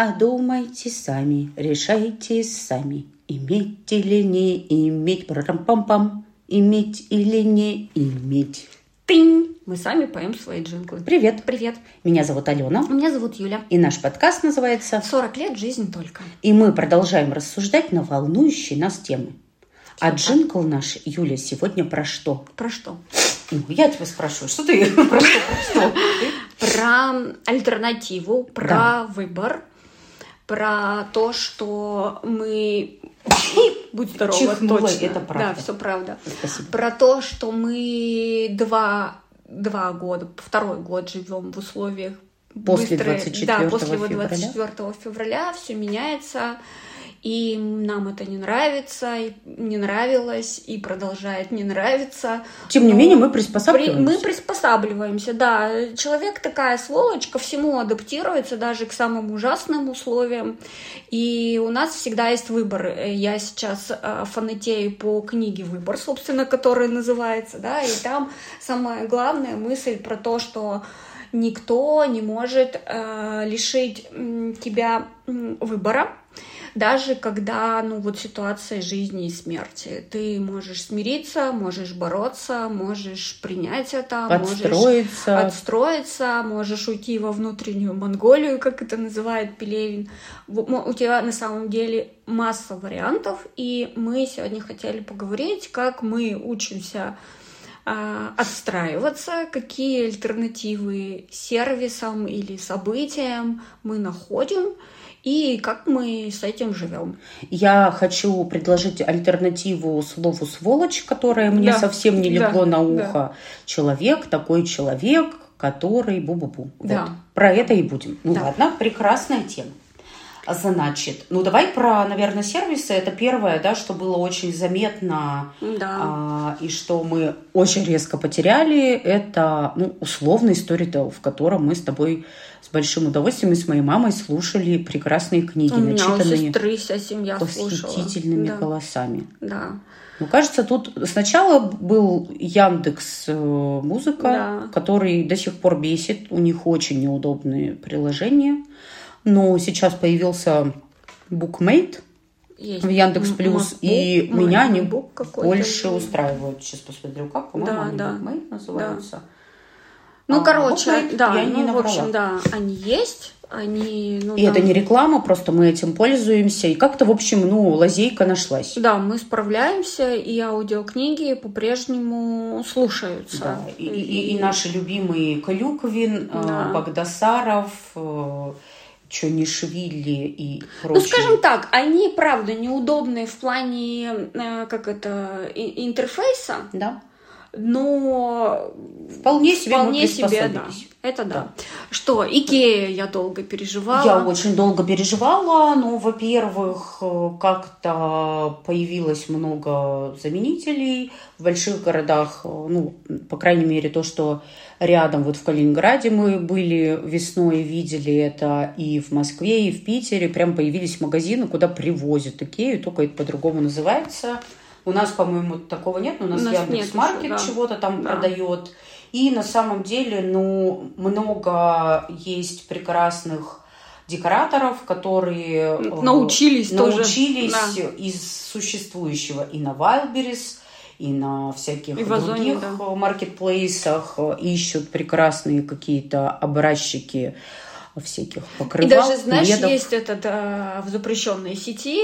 А думайте сами, решайте сами, иметь или не иметь, парам-пам-пам, иметь или не иметь. Тынь! Мы сами поем свои джинглы. Привет! Привет! Меня зовут Алена. Меня зовут Юля. И наш подкаст называется «40 лет жизнь только». И мы продолжаем рассуждать на волнующие нас темы. А джингл наш, Юля, сегодня про что? Про что? Ну, я тебя спрашиваю, что ты про что? Про альтернативу, про выбор, про то, что мы... Будь здорова, чихнула, точно. Это правда. Да, все правда. Спасибо. Про то, что мы второй год живем в условиях после 24 февраля все меняется, и нам это не нравится, и не нравилось, и продолжает не нравиться. Тем не менее, мы приспосабливаемся. Мы приспосабливаемся, да. Человек такая сволочь, ко всему адаптируется, даже к самым ужасным условиям. И у нас всегда есть выбор. Я сейчас фанатею по книге «Выбор», собственно, которая называется, да, и там самая главная мысль про то, что никто не может лишить тебя выбора, даже когда, ситуация жизни и смерти. Ты можешь смириться, можешь бороться, можешь принять это, можешь отстроиться, можешь уйти во внутреннюю Монголию, как это называет Пелевин. У тебя на самом деле масса вариантов, и мы сегодня хотели поговорить, как мы учимся отстраиваться, какие альтернативы сервисам или событиям мы находим, и как мы с этим живем. Я хочу предложить альтернативу слову «сволочь», которое мне совсем не легло на ухо. Да. Человек, такой человек, который бу-бу-бу. Да. Вот. Про это и будем. Ладно, прекрасная тема. Значит, давай про, наверное, сервисы. Это первое, да, что было очень заметно, и что мы очень резко потеряли. Это условный Storytel, в котором мы с тобой с большим удовольствием и с моей мамой слушали прекрасные книги, начитанные восхитительными голосами. Да. Кажется, тут сначала был Яндекс Музыка, который до сих пор бесит. У них очень неудобные приложения. Но сейчас появился Bookmate в Яндекс Плюс, и меня они больше устраивают. Сейчас посмотрю, как, по-моему, они Bookmate называются. Да. Bookmate, да, они есть. Они, и это не реклама, просто мы этим пользуемся. И как-то, в общем, лазейка нашлась. Да, мы справляемся, и аудиокниги по-прежнему слушаются. Да. И наши любимые Калюковин, Богдасаров... Что не швили и прочее. Скажем так, они, правда, неудобные в плане, интерфейса. Да. Но вполне себе да. Это да. Что, Икея я долго переживала. Я очень долго переживала, но, во-первых, как-то появилось много заменителей. В больших городах, по крайней мере, то, что рядом, в Калининграде мы были весной, видели это и в Москве, и в Питере. Прям появились магазины, куда привозят Икею, только это по-другому называется. У нас, по-моему, такого нет, но у нас Яндекс.Маркет чего-то там продает. И на самом деле, много есть прекрасных декораторов, которые научились из существующего и на Wildberries, и на всяких других маркетплейсах, ищут прекрасные какие-то образчики всяких покрывал. И даже, пледов. Есть этот в запрещенной сети.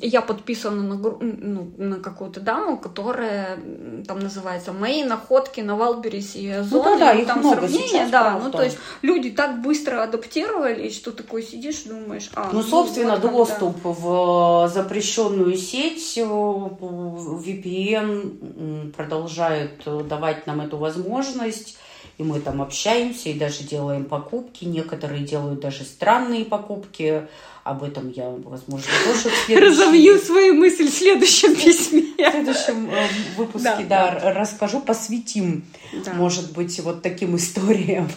Я подписана на какую-то даму, которая там называется «Мои находки на Wildberries и Озоне». Их там много сравнение, да. То есть люди так быстро адаптировались, что такое сидишь, думаешь... доступ в запрещенную сеть, VPN продолжает давать нам эту возможность. И мы там общаемся, и даже делаем покупки. Некоторые делают даже странные покупки. Об этом я, возможно, тоже разовью свою мысль в следующем письме. В следующем выпуске, расскажу, посвятим, может быть, вот таким историям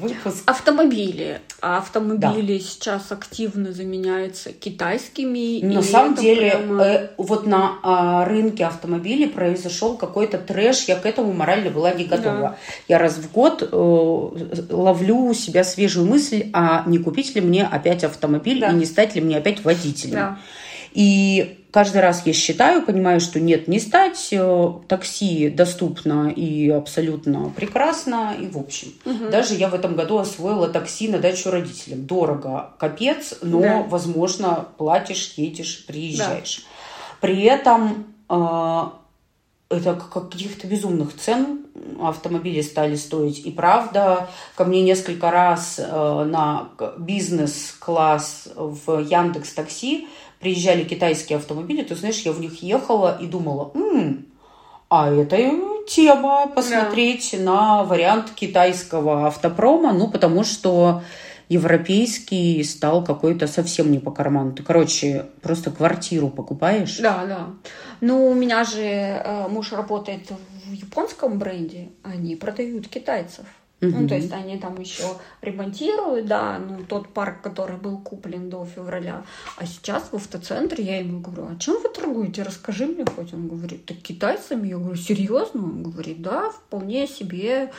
выпуск. Автомобили сейчас активно заменяются китайскими. На самом деле, на рынке автомобилей произошел какой-то трэш. Я к этому морально была не готова. Я раз в год год ловлю себя свежую мысль, а не купить ли мне опять автомобиль, да, и не стать ли мне опять водителем. Да. И каждый раз я считаю, понимаю, что нет, не стать. Такси доступно и абсолютно прекрасно. И в общем, угу, даже я в этом году освоила такси на дачу родителям. Дорого, капец, но, да, возможно, платишь, едешь, приезжаешь. Да. При этом это каких-то безумных цен автомобили стали стоить. И правда, ко мне несколько раз на бизнес-класс в Яндекс.Такси приезжали китайские автомобили, ты знаешь, я в них ехала и думала, а это тема посмотреть, да, на вариант китайского автопрома, ну, потому что европейский стал какой-то совсем не по карману. Ты, короче, просто квартиру покупаешь. Да, да. Ну, у меня же муж работает в японском бренде, они продают китайцев. Ну, то есть они там еще ремонтируют, да, ну, тот парк, который был куплен до февраля. А сейчас в автоцентре я ему говорю, а чем вы торгуете, расскажи мне хоть. Он говорит, так китайцами. Я говорю, серьезно? Он говорит, да, вполне себе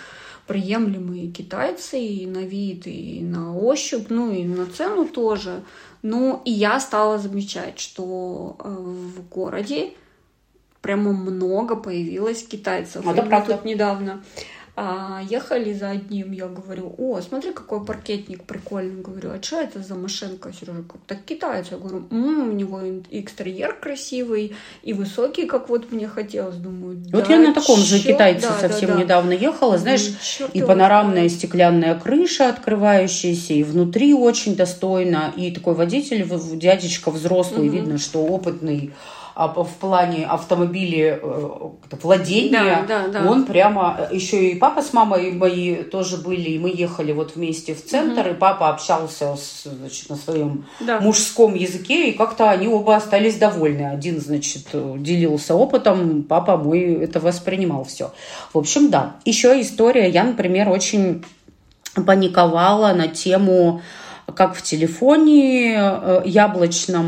приемлемые китайцы и на вид, и на ощупь, ну, и на цену тоже. Ну, и я стала замечать, что в городе прямо много появилось китайцев. Это правда. Тут недавно... ехали за одним, я говорю, о, смотри, какой паркетник прикольный, говорю, а что это за машинка, Сережа, так китаец, я говорю, у него экстерьер красивый и высокий, как вот мне хотелось, думаю, да, вот я на таком же китайце совсем недавно ехала, знаешь, и панорамная стеклянная крыша открывающаяся, и внутри очень достойно, и такой водитель, дядечка взрослый, видно, что опытный, а в плане автомобиля владения, да, да, да, он прямо... Еще и папа с мамой мои тоже были, и мы ехали вот вместе в центр, и папа общался с, значит, на своем мужском языке, и как-то они оба остались довольны. Один, значит, делился опытом, папа мой это воспринимал все. В общем, да. Еще история. Я, например, очень паниковала на тему... Как в телефоне яблочном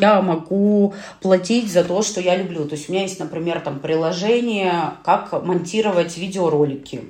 я могу платить за то, что я люблю. То есть у меня есть, например, там приложение, как монтировать видеоролики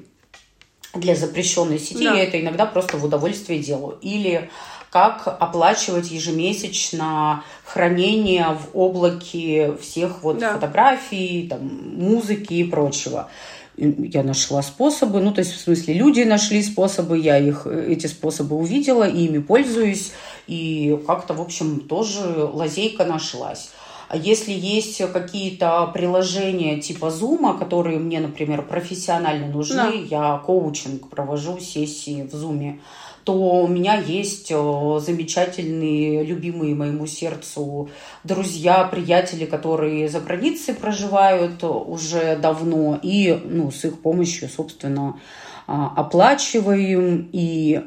для запрещенной сети. Да. Я это иногда просто в удовольствие делаю. Или как оплачивать ежемесячно хранение в облаке всех вот фотографий, там, музыки и прочего. Я нашла способы, ну, то есть, в смысле, люди нашли способы, я их, эти способы увидела, и ими пользуюсь, и как-то, в общем, тоже лазейка нашлась. А если есть какие-то приложения типа Zoom, которые мне, например, профессионально нужны, я коучинг провожу, сессии в Zoom, то у меня есть замечательные, любимые моему сердцу друзья, приятели, которые за границей проживают уже давно, и, ну, с их помощью, собственно, оплачиваем, и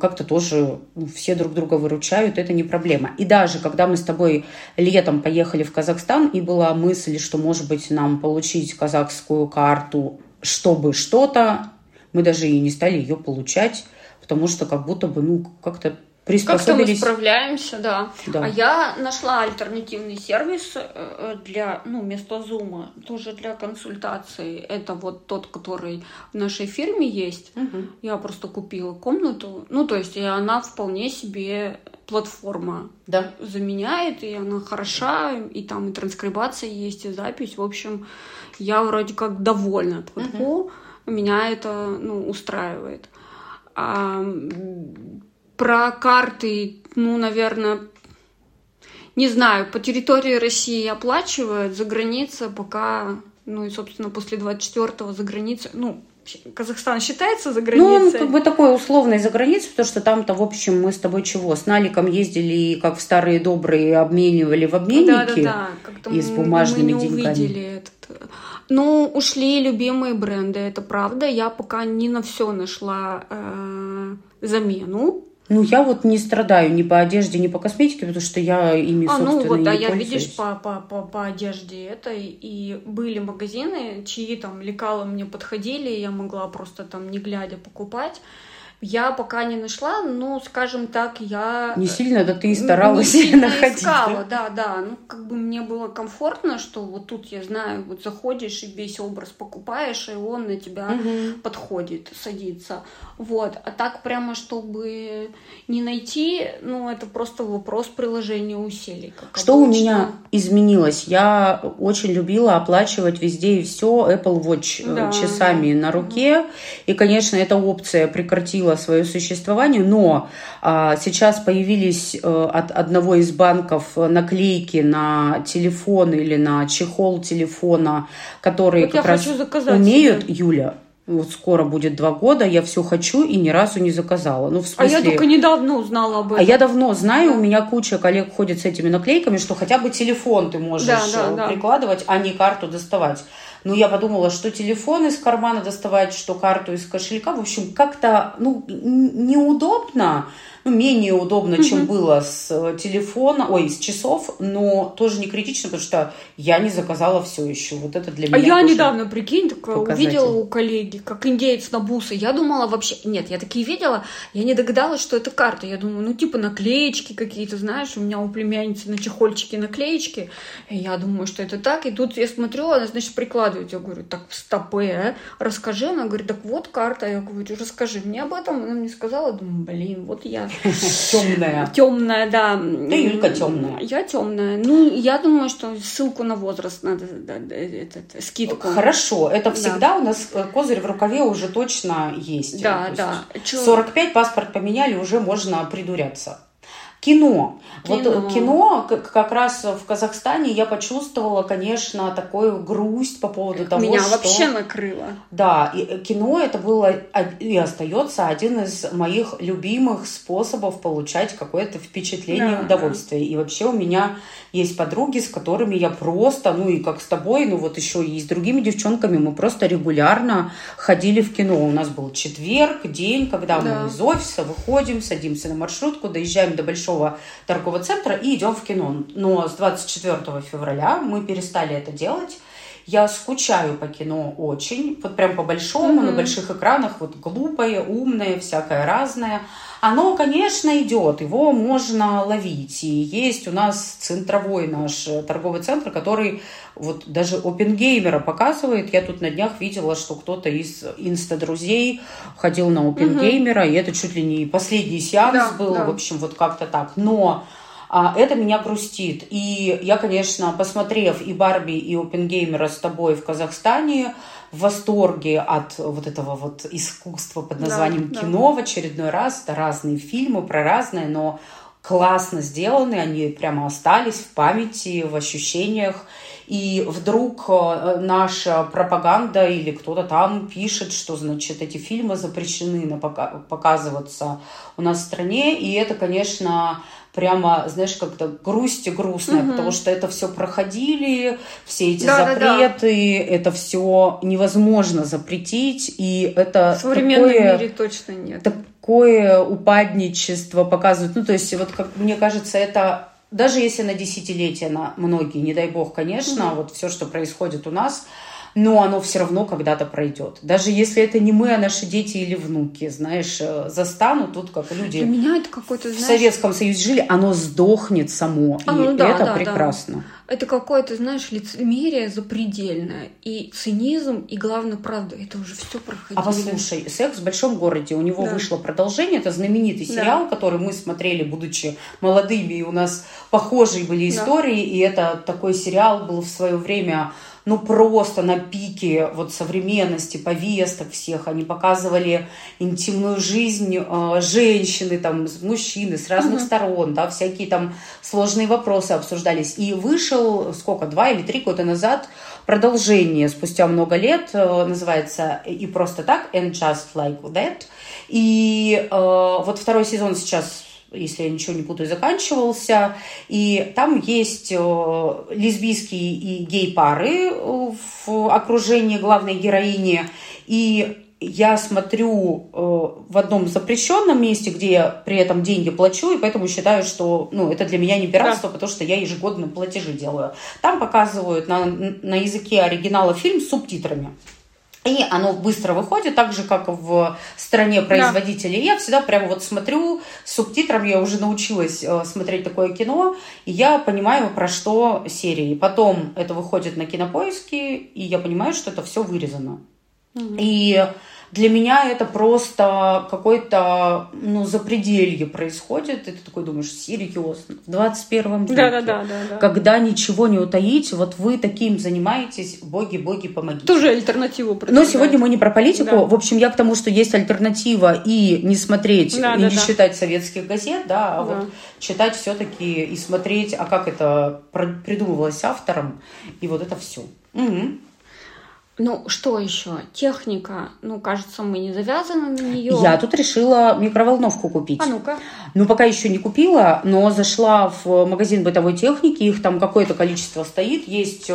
как-то тоже все друг друга выручают, это не проблема. И даже когда мы с тобой летом поехали в Казахстан, и была мысль, что, может быть, нам получить казахскую карту, чтобы что-то, мы даже и не стали ее получать, потому что как будто бы, ну, как-то приспособились. Как-то мы справляемся, да. Да. А я нашла альтернативный сервис для, ну, вместо Зума, тоже для консультации. Это вот тот, который в нашей фирме есть. Угу. Я просто купила комнату. Ну, то есть, и она вполне себе платформа заменяет, и она хороша, и там и транскрибация есть, и запись. В общем, я вроде как довольна от подхода. Меня это, ну, устраивает. Про карты, ну, наверное, не знаю, по территории России оплачивают, за границей пока, ну, и, собственно, после 24-го за границей, ну, Казахстан считается за границей? Ну, он как бы такой условный за границей, потому что там-то, в общем, мы с тобой чего? С наликом ездили, как в старые добрые, обменивали в обменнике, да, как-то и с бумажными мы не деньгами. Увидели этот... Ну, ушли любимые бренды, это правда. Я пока не на все нашла замену. Ну, я вот не страдаю ни по одежде, ни по косметике, потому что я ими, собственно, не пользуюсь. А, ну вот, да, я, видишь, по одежде это, и были магазины, чьи там лекала мне подходили, я могла просто там не глядя покупать. я пока не нашла, но, скажем так, я... Не сильно, да ты и старалась находить. Искала, да. Ну, как бы мне было комфортно, что вот тут, я знаю, вот заходишь и весь образ покупаешь, и он на тебя подходит, садится. Вот. А так прямо, чтобы не найти, ну, это просто вопрос приложения усилий. Что обычно. У меня изменилось? Я очень любила оплачивать везде и все Apple Watch часами на руке. И, конечно, эта опция прекратила свое существование, но сейчас появились от одного из банков наклейки на телефон или на чехол телефона, которые вот как раз умеют, себе. Юля, вот скоро будет 2 года, я все хочу и ни разу не заказала. Ну, в смысле... А я только недавно узнала об этом. А я давно знаю, у меня куча коллег ходит с этими наклейками, что хотя бы телефон ты можешь прикладывать, а не карту доставать. Ну, я подумала, что телефон из кармана доставать, что карту из кошелька. В общем, как-то неудобно, менее удобно, чем было с телефона, с часов, но тоже не критично, потому что я не заказала все еще. Вот это для меня. А я недавно, прикинь, увидела у коллеги, как индеец на бусы. Я думала вообще... Нет, я такие видела, я не догадалась, что это карта. Я думаю, типа наклеечки какие-то, знаешь, у меня у племянницы на чехольчике наклеечки. Я думаю, что это так. И тут я смотрю, она, значит, прикладывает. Я говорю, так, стопэ, расскажи. Она говорит, так вот карта. Я говорю, расскажи мне об этом. Она мне сказала, думаю, блин, вот я... Темная, да. Ты, Юлька, темная. Я темная. Ну, я думаю, что ссылку на возраст надо, скидку. Хорошо, это всегда у нас козырь в рукаве уже точно есть. Да. 45, паспорт поменяли, уже можно придуряться. Кино. Вот кино как раз в Казахстане я почувствовала, конечно, такую грусть по поводу того, что... Меня вообще накрыло. Да, и кино это было и остается один из моих любимых способов получать какое-то впечатление и удовольствие. И вообще у меня есть подруги, с которыми я просто, и как с тобой, еще и с другими девчонками, мы просто регулярно ходили в кино. У нас был четверг, день, когда мы из офиса выходим, садимся на маршрутку, доезжаем до большого торгового центра и идем в кино. Но с 24 февраля мы перестали это делать. Я скучаю по кино очень. Вот прям по-большому, на больших экранах. Вот глупое, умное, всякое разное. Оно, конечно, идет. Его можно ловить. И есть у нас центровой наш торговый центр, который вот даже Оппенгеймера показывает. Я тут на днях видела, что кто-то из инста-друзей ходил на Оппенгеймера. И это чуть ли не последний сеанс был. Да. В общем, вот как-то так. Но... это меня грустит. И я, конечно, посмотрев и Барби, и Оппенгеймера с тобой в Казахстане, в восторге от вот этого вот искусства под названием кино в очередной раз. Это разные фильмы про разное, но классно сделаны. Они прямо остались в памяти, в ощущениях. И вдруг наша пропаганда или кто-то там пишет, что, значит, эти фильмы запрещены показываться у нас в стране. И это, конечно, прямо, знаешь, как-то грусть и грустная, потому что это все проходили, все эти запреты, это все невозможно запретить. И это в современном мире точно нет. Такое упадничество показывает. Ну, то есть, вот как мне кажется, это... Даже если на десятилетие, на многие, не дай бог, конечно, вот все, что происходит у нас, но оно все равно когда-то пройдет. Даже если это не мы, а наши дети или внуки, знаешь, застанут тут, как люди в Советском Союзе жили, оно сдохнет само, это прекрасно. Да. Это какое-то, знаешь, лицемерие запредельное, и цинизм, и, главное, правда, это уже все проходило. А послушай, «Секс в большом городе», у него вышло продолжение, это знаменитый сериал, который мы смотрели, будучи молодыми, и у нас похожие были истории, и это такой сериал был в свое время... просто на пике вот современности, повесток всех. Они показывали интимную жизнь женщины, там, мужчины с разных сторон, да, всякие там сложные вопросы обсуждались. И вышел, 2 или 3 года назад продолжение, спустя много лет, называется «И просто так», «And Just Like That». И вот 2 сезон сейчас... если я ничего не путаю, заканчивался. И там есть лесбийские и гей-пары в окружении главной героини. И я смотрю в одном запрещенном месте, где я при этом деньги плачу, и поэтому считаю, что это для меня не пиратство, потому что я ежегодно платежи делаю. Там показывают на языке оригинала фильм с субтитрами. И оно быстро выходит, так же, как в стране производителей. Да. Я всегда прямо вот смотрю с субтитрами, я уже научилась смотреть такое кино, и я понимаю, про что серии. Потом это выходит на Кинопоиске, и я понимаю, что это все вырезано. Угу. И для меня это просто какое-то, запределье происходит. И ты такой думаешь, серьезно, в 21 веке, да. когда ничего не утаить, вот вы таким занимаетесь, боги, помогите. Тоже альтернативу предлагаю. Но сегодня мы не про политику. Да. В общем, я к тому, что есть альтернатива и не смотреть, да, и да, не да. читать советских газет, да, а да. вот читать все-таки и смотреть, а как это придумывалось автором, и вот это все. Угу. Что еще? Техника. Кажется, мы не завязаны на нее. Я тут решила микроволновку купить. А ну-ка. Пока еще не купила, но зашла в магазин бытовой техники, их там какое-то количество стоит. Есть,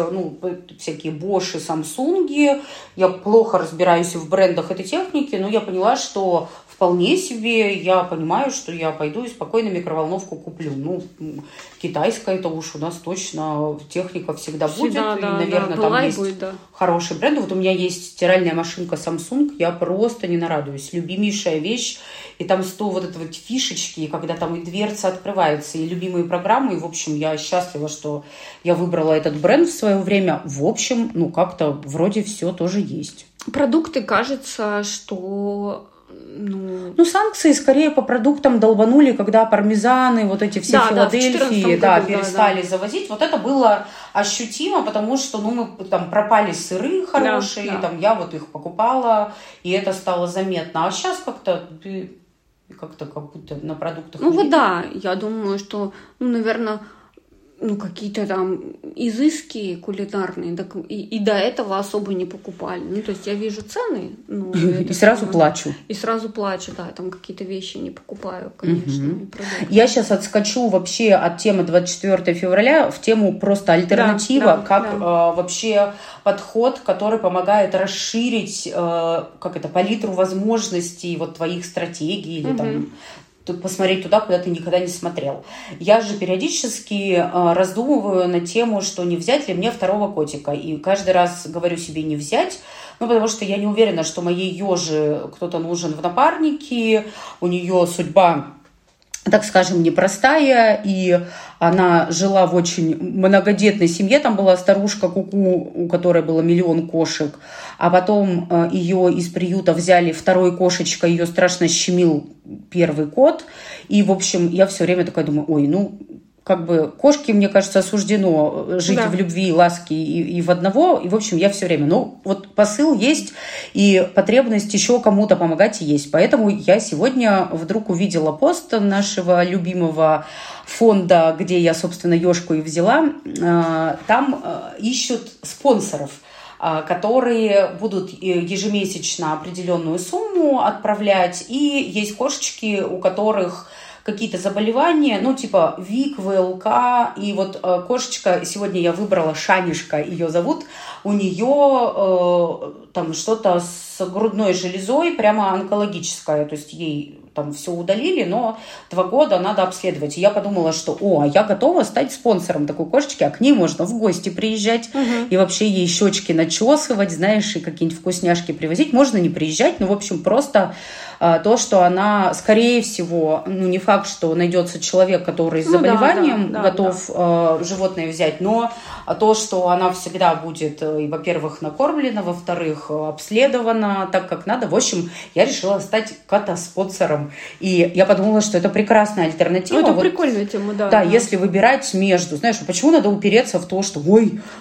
всякие Боши, Самсунги. Я плохо разбираюсь в брендах этой техники, но я поняла, что вполне себе я понимаю, что я пойду и спокойно микроволновку куплю. Китайская это уж у нас точно техника всегда будет. Да, и, наверное, там есть хороший бренд. Вот у меня есть стиральная машинка Samsung, я просто не нарадуюсь. Любимейшая вещь. И там 100 вот фишечки, и когда там и дверца открывается, и любимые программы. И, в общем, я счастлива, что я выбрала этот бренд в свое время. В общем, как-то вроде все тоже есть. Продукты, кажется, что... санкции скорее по продуктам долбанули, когда пармезаны, вот эти все Филадельфии, перестали завозить. Вот это было ощутимо, потому что, мы там пропали сыры хорошие, там я вот их покупала, и это стало заметно. А сейчас как-то как будто на продуктах... я думаю, что, наверное... какие-то там изыски кулинарные, и до этого особо не покупали. То есть я вижу цены. И сразу плачу, да. Там какие-то вещи не покупаю, конечно. Угу. Я сейчас отскочу вообще от темы 24 февраля в тему просто альтернатива, вообще подход, который помогает расширить, палитру возможностей твоих стратегий или посмотреть туда, куда ты никогда не смотрел. Я же периодически раздумываю на тему, что не взять ли мне второго котика. И каждый раз говорю себе не взять, потому что я не уверена, что моей Ёже кто-то нужен в напарнике, у нее судьба, так скажем, непростая, и она жила в очень многодетной семье, там была старушка Куку, у которой было 1 миллион кошек, а потом ее из приюта взяли второй кошечкой, ее страшно щемил первый кот, и, в общем, я все время такая думаю, кошке, мне кажется, суждено жить в любви, ласке и в одного. И, в общем, я все время. Посыл есть, и потребность еще кому-то помогать есть. Поэтому я сегодня вдруг увидела пост нашего любимого фонда, где я, собственно, ёшку и взяла. Там ищут спонсоров, которые будут ежемесячно определенную сумму отправлять. И есть кошечки, у которых... какие-то заболевания, типа ВИК, ВЛК, и кошечка, сегодня я выбрала Шанишка, ее зовут, у нее там что-то с грудной железой, прямо онкологическое, то есть ей там все удалили, но 2 года надо обследовать. И я подумала, что, я готова стать спонсором такой кошечки, а к ней можно в гости приезжать, и вообще ей щечки начесывать, знаешь, и какие-нибудь вкусняшки привозить. Можно не приезжать, в общем, просто то, что она, скорее всего, не факт, что найдется человек, который с заболеванием готов животное взять, но то, что она всегда будет, во-первых, накормлена, во-вторых, обследована так, как надо. В общем, я решила стать кота-спонсором. И я подумала, что это прекрасная альтернатива. Это прикольная тема, да. Да, если выбирать между, знаешь, почему надо упереться в то, что,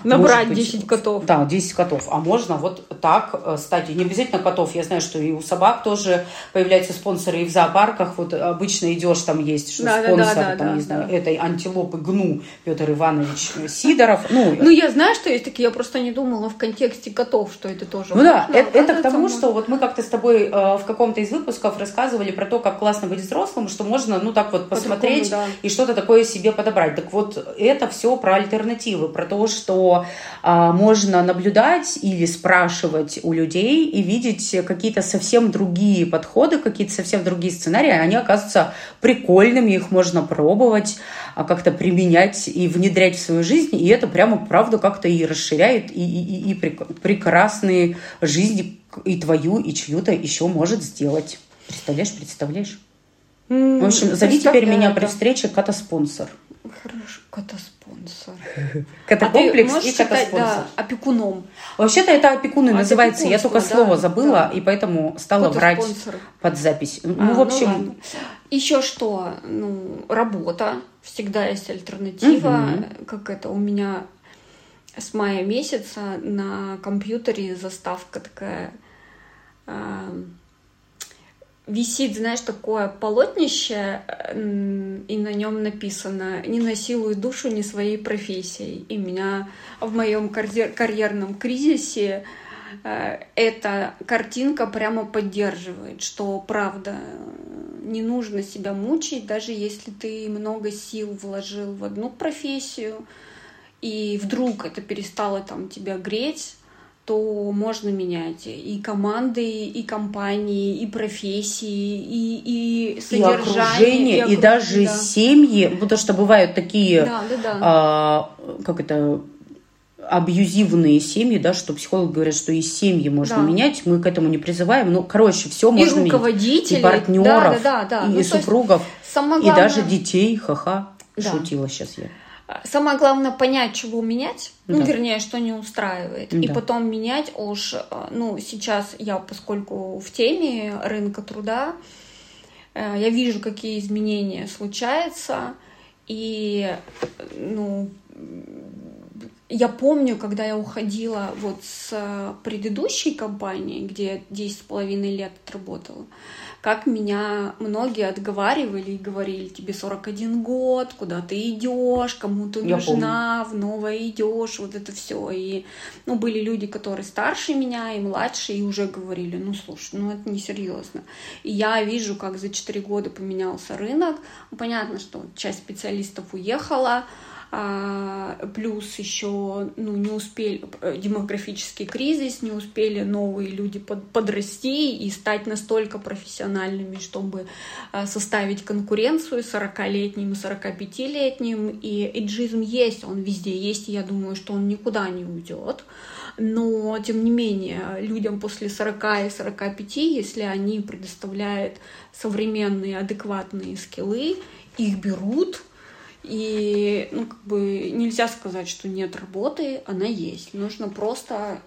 набрать 10 котов. Да, 10 котов. А можно так стать. И не обязательно котов. Я знаю, что и у собак тоже появляются спонсоры, и в зоопарках. Обычно идешь, там есть этой антилопы гну Петр Иванович Сидоров. Я знаю, что есть такие, я просто не думала в контексте котов, что это тоже. Это к тому, что мы как-то с тобой в каком-то из выпусков рассказывали про то, как классно быть взрослым, что можно, посмотреть и что-то такое себе подобрать. Так вот, это все про альтернативы, про то, что можно наблюдать или спрашивать у людей и видеть какие-то совсем другие подходы, какие-то совсем другие сценарии, они оказываются прикольными, их можно пробовать, как-то применять и внедрять в свою жизнь, и это прям прямо, правда, как-то и расширяет, и прекрасные жизни и твою, и чью-то еще может сделать. Представляешь? В общем, зови теперь меня при встрече ката-спонсор. Хорошо, ката-спонсор. Ката-комплекс и ката-спонсор. Опекуном. Вообще-то это опекуны называется. Я только слово забыла, и поэтому стала врать под запись. Ну, в общем... Еще что, работа. Всегда есть альтернатива. Как это у меня с мая месяца на компьютере заставка такая... Висит, знаешь, такое полотнище, и на нем написано «Не насилуй душу ни своей профессией». И меня в моем карьерном кризисе эта картинка прямо поддерживает, что правда, не нужно себя мучить, даже если ты много сил вложил в одну профессию, и вдруг это перестало там тебя греть, то можно менять и команды, и компании, и профессии, и содержание. И окружение, и даже семьи. Потому что бывают такие, абьюзивные семьи, да, что психологи говорят, что и семьи можно менять. Мы к этому не призываем. Ну, короче, все можно менять. И руководителей. И партнеров, и супругов, и даже детей. Шутила сейчас я. Самое главное понять, чего менять, вернее, что не устраивает, и потом менять сейчас я, поскольку в теме рынка труда, я вижу, какие изменения случаются, и, я помню, когда я уходила вот с предыдущей компании, где я 10,5 лет отработала, как меня многие отговаривали и говорили: тебе 41 год, куда ты идешь, кому ты нужна, в новое идешь, вот это все. И были люди, которые старше меня и младше, и уже говорили: слушай, это несерьезно. И я вижу, как за 4 года поменялся рынок. Понятно, что часть специалистов уехала, плюс еще не успели, демографический кризис, не успели новые люди подрасти и стать настолько профессиональными, чтобы составить конкуренцию 40-летним и 45-летним. И эйджизм есть, он везде есть, и я думаю, что он никуда не уйдет. Но, тем не менее, людям после 40 и 45, если они предоставляют современные адекватные скиллы, их берут. И, нельзя сказать, что нет работы, она есть. Нужно просто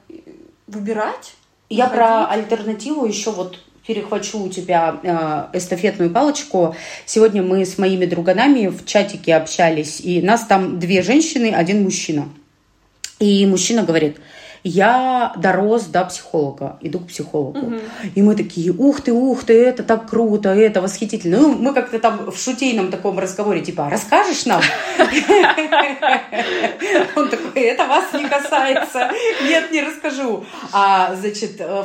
выбирать. Я про альтернативу еще перехвачу у тебя эстафетную палочку. Сегодня мы с моими друганами в чатике общались, и нас там 2 женщины, 1 мужчина. И мужчина говорит: я дорос до психолога, иду к психологу. И мы такие: ух ты, это так круто, это восхитительно. Мы как-то там в шутейном таком разговоре, типа: расскажешь нам? Он такой: это вас не касается. Нет, не расскажу.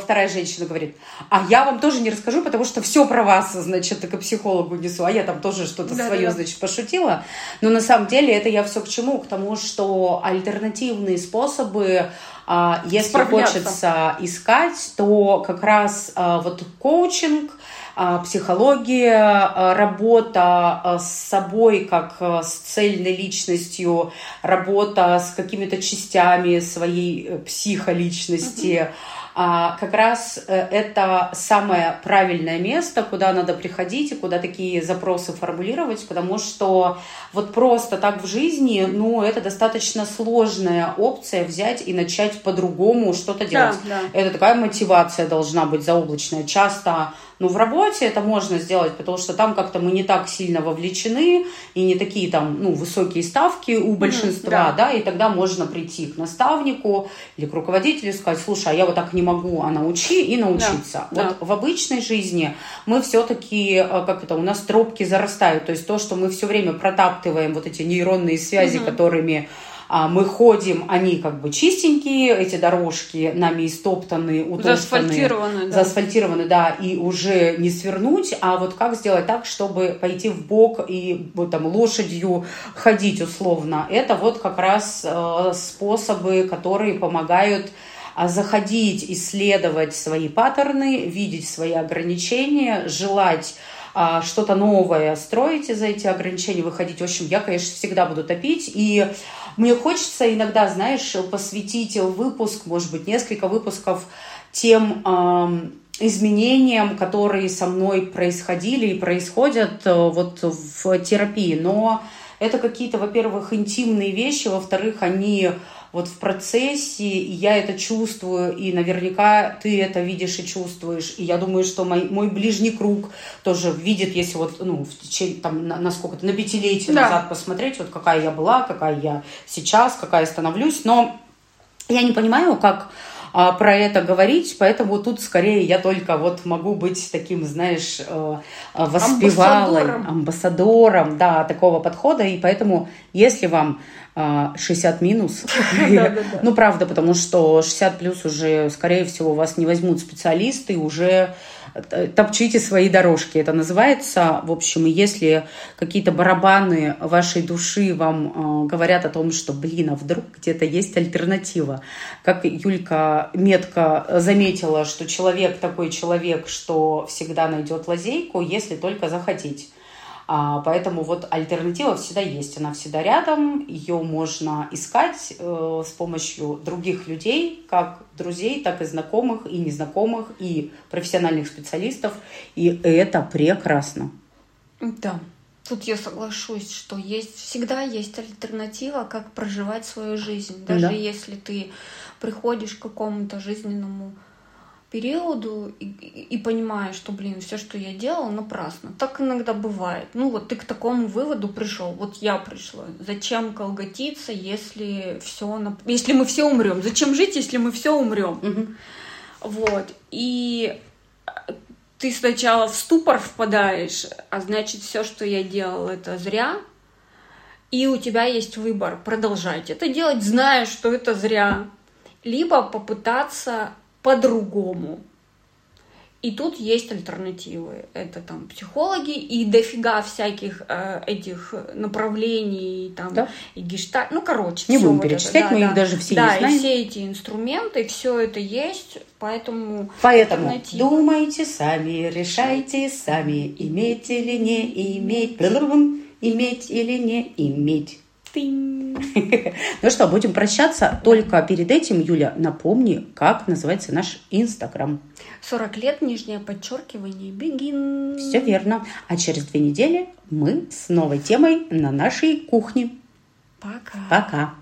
Вторая женщина говорит: а я вам тоже не расскажу, потому что все про вас, к психологу несу. А я там тоже что-то свое, пошутила. Но на самом деле это я все к чему? К тому, что альтернативные способы, если хочется искать, то как раз коучинг, психология, работа с собой как с цельной личностью, работа с какими-то частями своей психоличности, как раз это самое правильное место, куда надо приходить и куда такие запросы формулировать, потому что просто так в жизни, это достаточно сложная опция взять и начать по-другому что-то делать. Да. Это такая мотивация должна быть заоблачная. Часто, в работе это можно сделать, потому что там как-то мы не так сильно вовлечены и не такие там, высокие ставки у большинства, и тогда можно прийти к наставнику или к руководителю и сказать: слушай, а я вот так не могу, а научи, и научиться. В обычной жизни мы все-таки, у нас тропки зарастают, то есть то, что мы все время протаптываем вот эти нейронные связи, которыми мы ходим, они чистенькие, эти дорожки нами истоптаны, утоптаны, заасфальтированы, и уже не свернуть, а как сделать так, чтобы пойти вбок и лошадью ходить условно, это как раз способы, которые помогают заходить, исследовать свои паттерны, видеть свои ограничения, желать что-то новое строить из-за этих ограничений, выходить. В общем, я, конечно, всегда буду топить. И Мне хочется иногда, знаешь, посвятить выпуск, может быть, несколько выпусков тем изменениям, которые со мной происходили и происходят вот в терапии. Но это какие-то, во-первых, интимные вещи, во-вторых, они вот в процессе, и я это чувствую, и наверняка ты это видишь и чувствуешь. И я думаю, что мой ближний круг тоже видит, если вот, ну, в течение, там, на сколько-то, на 5-летие назад посмотреть, вот какая я была, какая я сейчас, какая я становлюсь. Но я не понимаю, как про это говорить, поэтому тут скорее я только вот могу быть таким, знаешь, воспевалой, амбассадором, да, такого подхода, и поэтому, если вам 60 минус, ну, правда, потому что 60 плюс уже, скорее всего, вас не возьмут специалисты, уже топчите свои дорожки, это называется, в общем, если какие-то барабаны вашей души вам говорят о том, что, блин, а вдруг где-то есть альтернатива, как Юлька метко заметила, что человек такой человек, что всегда найдет лазейку, если только захотеть. Поэтому вот альтернатива всегда есть, она всегда рядом, ее можно искать с помощью других людей, как друзей, так и знакомых, и незнакомых, и профессиональных специалистов, и это прекрасно. Да, тут я соглашусь, что есть, всегда есть альтернатива, как проживать свою жизнь, даже если ты приходишь к какому-то жизненному периоду и понимаешь, что, блин, все, что я делал, напрасно. Так иногда бывает. Ну вот ты к такому выводу пришел, вот я пришла. Зачем колготиться, если мы все умрем? Зачем жить, если мы все умрем? Угу. Вот. И ты сначала в ступор впадаешь, а значит, все, что я делал, это зря. И у тебя есть выбор продолжать это делать, зная, что это зря. Либо попытаться по-другому. И тут есть альтернативы. Это там психологи и дофига всяких этих направлений, там, и гештальт. Ну, короче, не будем перечислять, мы их даже все не знаем. Да, и все эти инструменты, все это есть, поэтому альтернативы. Думайте сами, решайте сами, иметь или не иметь, иметь или не иметь. Ну что, будем прощаться. Только перед этим, Юля, напомни, как называется наш Инстаграм. 40 лет, _, бегин. Все верно. А через 2 недели мы с новой темой на нашей кухне. Пока. Пока.